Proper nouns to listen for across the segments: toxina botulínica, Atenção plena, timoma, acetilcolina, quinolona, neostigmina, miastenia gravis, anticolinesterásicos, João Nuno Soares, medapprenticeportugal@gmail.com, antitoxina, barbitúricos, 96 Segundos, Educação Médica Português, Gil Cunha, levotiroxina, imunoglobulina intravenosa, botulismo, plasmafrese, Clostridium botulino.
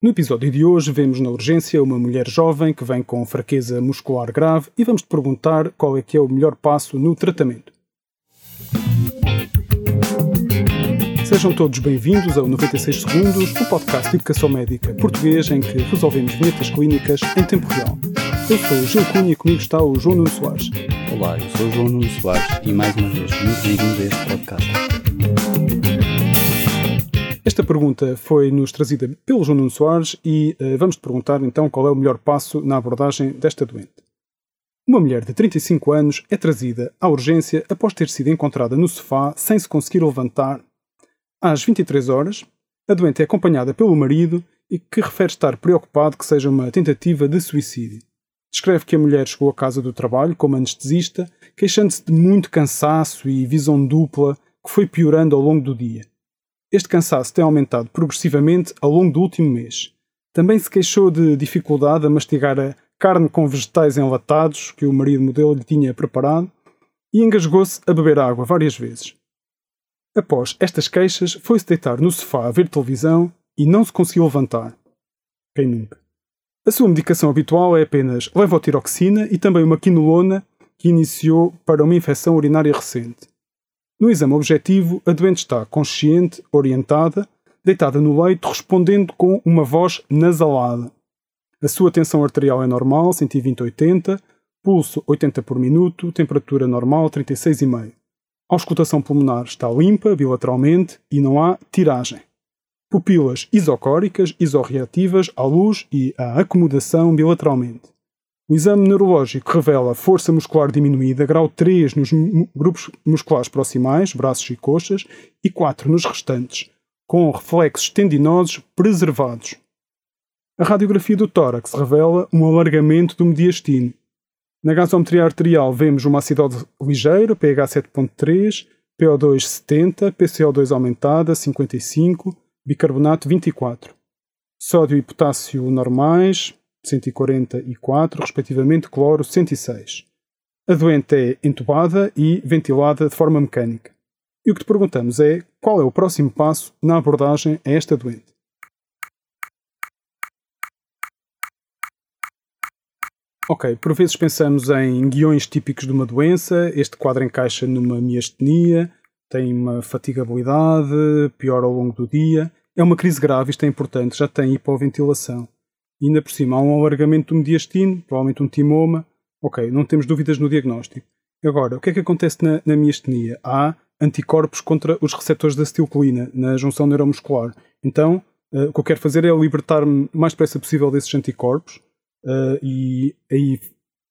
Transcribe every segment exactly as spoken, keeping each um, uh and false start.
No episódio de hoje vemos na urgência uma mulher jovem que vem com fraqueza muscular grave e vamos-te perguntar qual é que é o melhor passo no tratamento. Sejam todos bem-vindos ao noventa e seis Segundos, o podcast de Educação Médica Português em que resolvemos vinhetas clínicas em tempo real. Eu sou o Gil Cunha e comigo está o João Nuno Soares. Olá, eu sou o João Nuno Soares e mais uma vez muito bem-vindos a este podcast. Esta pergunta foi-nos trazida pelo João Nuno Soares e uh, vamos-te perguntar então qual é o melhor passo na abordagem desta doente. Uma mulher de trinta e cinco anos é trazida à urgência após ter sido encontrada no sofá sem se conseguir levantar. Às vinte e três horas, a doente é acompanhada pelo marido e que refere estar preocupado que seja uma tentativa de suicídio. Descreve que a mulher chegou à casa do trabalho como anestesista, queixando-se de muito cansaço e visão dupla que foi piorando ao longo do dia. Este cansaço tem aumentado progressivamente ao longo do último mês. Também se queixou de dificuldade a mastigar a carne com vegetais enlatados que o marido modelo lhe tinha preparado e engasgou-se a beber água várias vezes. Após estas queixas, foi-se deitar no sofá a ver televisão e não se conseguiu levantar. Quem nunca? A sua medicação habitual é apenas levotiroxina e também uma quinolona que iniciou para uma infecção urinária recente. No exame objetivo, a doente está consciente, orientada, deitada no leito, respondendo com uma voz nasalada. A sua tensão arterial é normal, cento e vinte por oitenta, pulso oitenta por minuto, temperatura normal trinta e seis vírgula cinco. A auscultação pulmonar está limpa bilateralmente e não há tiragem. Pupilas isocóricas, isorreativas à luz e à acomodação bilateralmente. O exame neurológico revela força muscular diminuída, grau três nos mu- grupos musculares proximais, braços e coxas, e quatro nos restantes, com reflexos tendinosos preservados. A radiografia do tórax revela um alargamento do mediastino. Na gasometria arterial vemos uma acidose ligeira, pH sete vírgula três, P O dois setenta, P C O dois aumentada, cinquenta e cinco, bicarbonato vinte e quatro. Sódio e potássio normais, cento e quarenta e quatro, respectivamente cloro cento e seis. A doente é entubada e ventilada de forma mecânica. E o que te perguntamos é qual é o próximo passo na abordagem a esta doente. Ok, por vezes pensamos em guiões típicos de uma doença, este quadro encaixa numa miastenia, tem uma fatigabilidade, pior ao longo do dia, é uma crise grave, isto é importante, já tem hipoventilação. E ainda por cima há um alargamento do mediastino, provavelmente um timoma, ok, não temos dúvidas no diagnóstico. Agora, o que é que acontece na, na miastenia? Há anticorpos contra os receptores da acetilcolina na junção neuromuscular. Então, uh, o que eu quero fazer é libertar-me o mais depressa possível desses anticorpos, Uh, e aí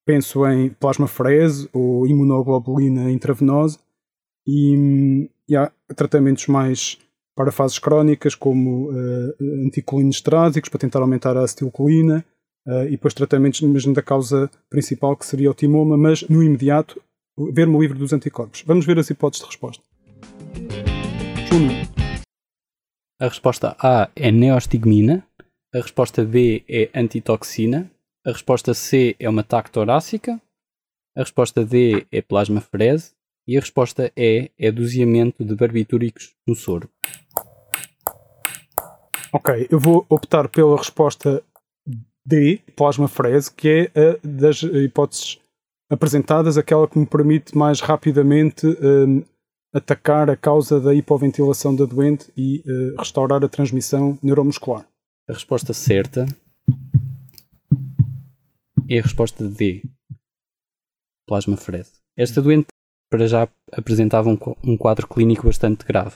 penso em plasmafrese ou imunoglobulina intravenosa e, e há tratamentos mais para fases crónicas como uh, anticolinesterásicos para tentar aumentar a acetilcolina uh, e depois tratamentos mesmo da causa principal que seria o timoma, mas no imediato ver-me livre dos anticorpos. Vamos ver as hipóteses de resposta. A resposta A é neostigmina, a resposta B é antitoxina, a resposta C é uma taque torácica, a resposta D é plasmafrese e a resposta E é doseamento de barbitúricos no soro. Ok, eu vou optar pela resposta D, plasmafrese, que é a das hipóteses apresentadas, aquela que me permite mais rapidamente um, atacar a causa da hipoventilação da doente e uh, restaurar a transmissão neuromuscular. A resposta certa é a resposta D, plasmafrese. Esta doente para já apresentava um quadro clínico bastante grave,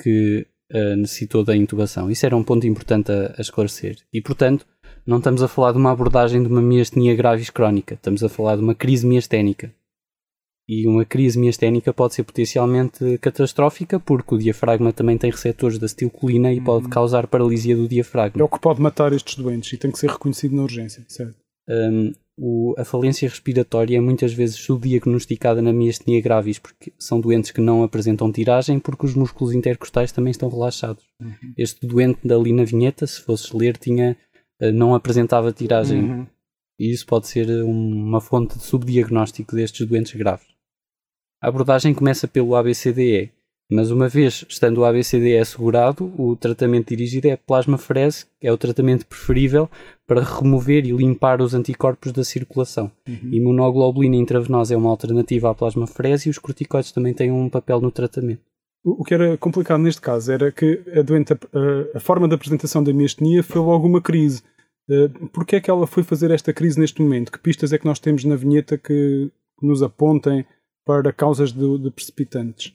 que uh, necessitou da intubação. Isso era um ponto importante a, a esclarecer. E, portanto, não estamos a falar de uma abordagem de uma miastenia gravis crónica, estamos a falar de uma crise miasténica. E uma crise miasténica pode ser potencialmente catastrófica porque o diafragma também tem receptores da acetilcolina e pode causar paralisia do diafragma. É o que pode matar estes doentes e tem que ser reconhecido na urgência, certo? Um, o, a falência respiratória é muitas vezes subdiagnosticada na miastenia gravis porque são doentes que não apresentam tiragem porque os músculos intercostais também estão relaxados. Uhum. Este doente dali na vinheta, se fosses ler, tinha, não apresentava tiragem. Uhum. E isso pode ser uma fonte de subdiagnóstico destes doentes graves. A abordagem começa pelo A B C D E. Mas uma vez estando o A B C D assegurado, o tratamento dirigido é plasmafrese, que é o tratamento preferível para remover e limpar os anticorpos da circulação. Uhum. Imunoglobulina intravenosa é uma alternativa à plasmafrese e os corticoides também têm um papel no tratamento. O que era complicado neste caso era que a, doente, a, a forma da apresentação da miastenia foi logo uma crise. Porquê é que ela foi fazer esta crise neste momento? Que pistas é que nós temos na vinheta que nos apontem para causas de, de precipitantes?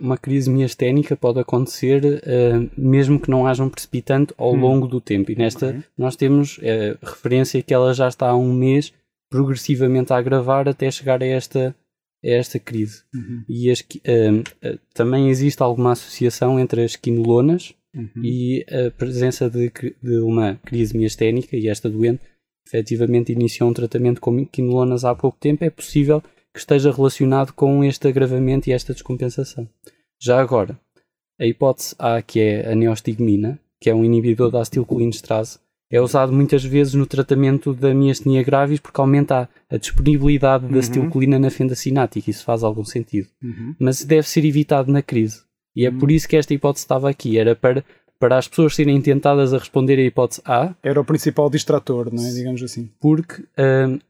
Uma crise miasténica pode acontecer uh, mesmo que não haja um precipitante ao hum. longo do tempo. E nesta okay. nós temos uh, referência que ela já está há um mês progressivamente a agravar até chegar a esta, a esta crise. Uhum. E as, uh, uh, também existe alguma associação entre as quinolonas uhum. e a presença de, de uma crise miasténica, e esta doente efetivamente iniciou um tratamento com quinolonas há pouco tempo. É possível que esteja relacionado com este agravamento e esta descompensação. Já agora, a hipótese A, que é a neostigmina, que é um inibidor da acetilcolinesterase, é usado muitas vezes no tratamento da miastenia gravis porque aumenta a disponibilidade uhum. da acetilcolina na fenda sinática, isso faz algum sentido. Uhum. Mas deve ser evitado na crise. E é uhum. por isso que esta hipótese estava aqui, era para, para as pessoas serem tentadas a responder à hipótese A. Era o principal distrator, não é? Digamos assim. Porque uh, uh,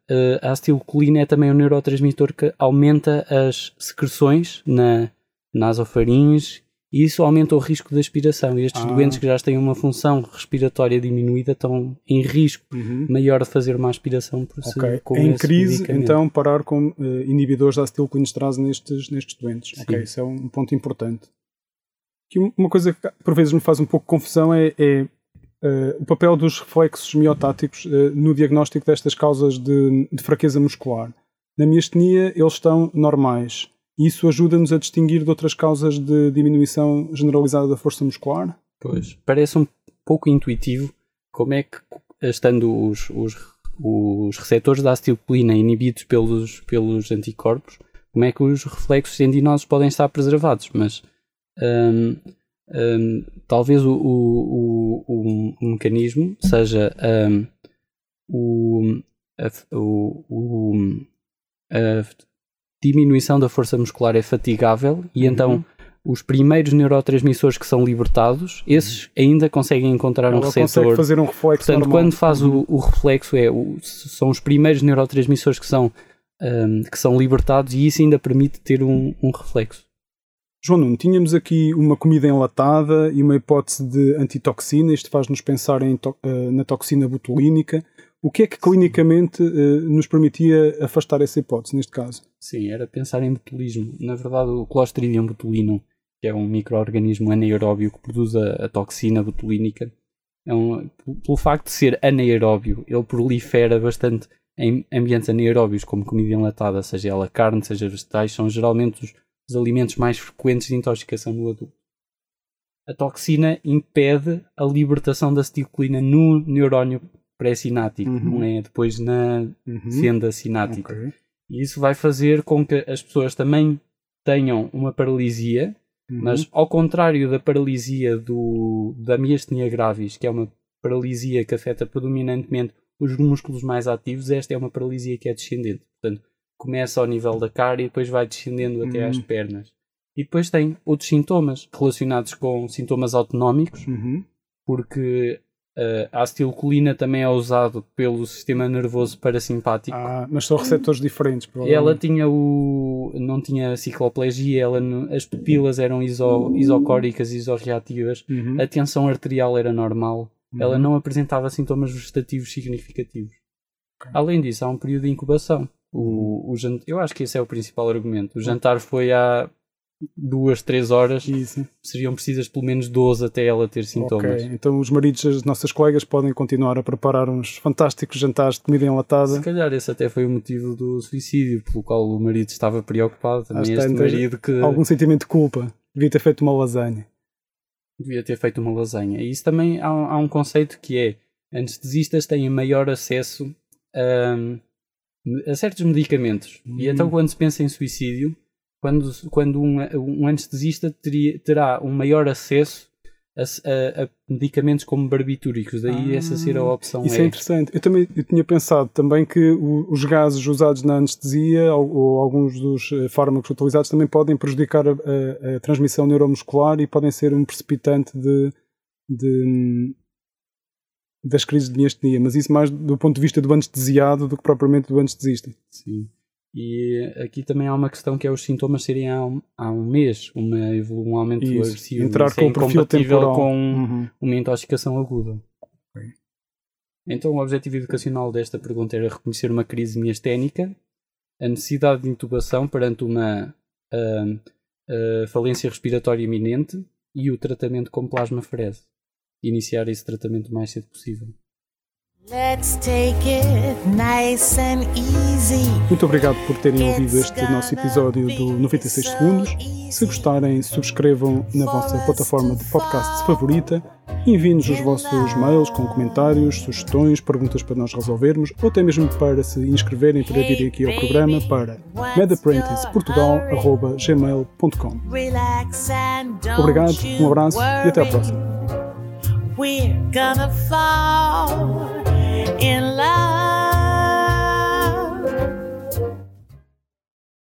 a acetilcolina é também um neurotransmissor que aumenta as secreções na nasofaringe e isso aumenta o risco de aspiração. E estes ah. doentes que já têm uma função respiratória diminuída estão em risco uhum. maior de fazer uma aspiração por okay. com em crise, então, parar com uh, inibidores da acetilcolinesterase nestes, nestes doentes. Sim. Ok, isso é um ponto importante. Uma coisa que por vezes me faz um pouco confusão é, é uh, o papel dos reflexos miotáticos uh, no diagnóstico destas causas de, de fraqueza muscular. Na miastenia eles estão normais. Isso ajuda-nos a distinguir de outras causas de diminuição generalizada da força muscular? Pois, parece um pouco intuitivo como é que, estando os, os, os receptores da acetilcolina inibidos pelos, pelos anticorpos, como é que os reflexos tendinosos podem estar preservados, mas... Um, um, talvez o, o, o, o mecanismo seja um, o, a, o, o, a diminuição da força muscular é fatigável e então uhum. os primeiros neurotransmissores que são libertados, esses ainda conseguem encontrar Ela um receptor. Consegue fazer um reflexo Portanto, normal. Quando faz uhum. o, o reflexo é, o, são os primeiros neurotransmissores que são, um, que são libertados e isso ainda permite ter um, um reflexo. João Nuno, tínhamos aqui uma comida enlatada e uma hipótese de antitoxina, isto faz-nos pensar em to- na toxina botulínica. O que é que clinicamente uh, nos permitia afastar essa hipótese neste caso? Sim, era pensar em botulismo. Na verdade, o Clostridium botulino, que é um micro-organismo anaeróbio que produz a, a toxina botulínica, é um, pelo facto de ser anaeróbio, ele prolifera bastante em ambientes anaeróbios, como comida enlatada, seja ela carne, seja vegetais, são geralmente os os alimentos mais frequentes de intoxicação no adulto. A toxina impede a libertação da acetilcolina no neurónio pré-sinático, uhum. não é? Depois na uhum. fenda sinática. Okay. E isso vai fazer com que as pessoas também tenham uma paralisia, uhum. mas ao contrário da paralisia do, da miastenia gravis, que é uma paralisia que afeta predominantemente os músculos mais ativos, esta é uma paralisia que é descendente. Portanto, começa ao nível da cara e depois vai descendendo uhum. até às pernas. E depois tem outros sintomas relacionados com sintomas autonómicos, uhum. porque uh, a acetilcolina também é usado pelo sistema nervoso parasimpático. Ah, mas são receptores diferentes, provavelmente. Ela tinha o, não tinha cicloplegia, ela, as pupilas eram iso, isocóricas, isorreativas, uhum. a tensão arterial era normal, uhum. ela não apresentava sintomas vegetativos significativos. Okay. Além disso, há um período de incubação. O, o jantar, eu acho que esse é o principal argumento. O jantar foi há duas, três horas. Isso. Seriam precisas pelo menos doze até ela ter sintomas. Okay. Então os maridos das nossas colegas podem continuar a preparar uns fantásticos jantares de comida enlatada. Se calhar esse até foi o motivo do suicídio, pelo qual o marido estava preocupado. Também este marido que... Algum sentimento de culpa. Devia ter feito uma lasanha. Devia ter feito uma lasanha. E isso também há, há um conceito que é anestesistas têm maior acesso a... a certos medicamentos. Hum. E então quando se pensa em suicídio, quando, quando um, um anestesista teria, terá um maior acesso a, a, a medicamentos como barbitúricos, daí ah, essa ser a opção. Isso é, é interessante. Eu também eu tinha pensado também que o, os gases usados na anestesia ou, ou alguns dos fármacos utilizados também podem prejudicar a, a, a transmissão neuromuscular e podem ser um precipitante de, de das crises de miastenia, mas isso mais do ponto de vista do anestesiado do que propriamente do anestesista. Sim. E aqui também há uma questão que é os sintomas serem há um, há um mês, uma, um aumento isso. agressivo, entrar com é o perfil temporal com uhum. uma intoxicação aguda. Okay. Então o objetivo educacional desta pergunta era reconhecer uma crise miasténica, a necessidade de intubação perante uma uh, uh, falência respiratória iminente e o tratamento com plasmafrese. Iniciar esse tratamento o mais cedo possível. Let's take it nice and easy. Muito obrigado por terem ouvido este nosso episódio do noventa e seis Segundos. Se gostarem, subscrevam na vossa plataforma de podcast favorita. Enviem-nos os vossos mails com comentários, sugestões, perguntas para nós resolvermos, ou até mesmo para se inscreverem para vir aqui ao programa para medapprenticeportugal arroba gmail ponto com. Obrigado, um abraço e até à próxima. We're gonna fall.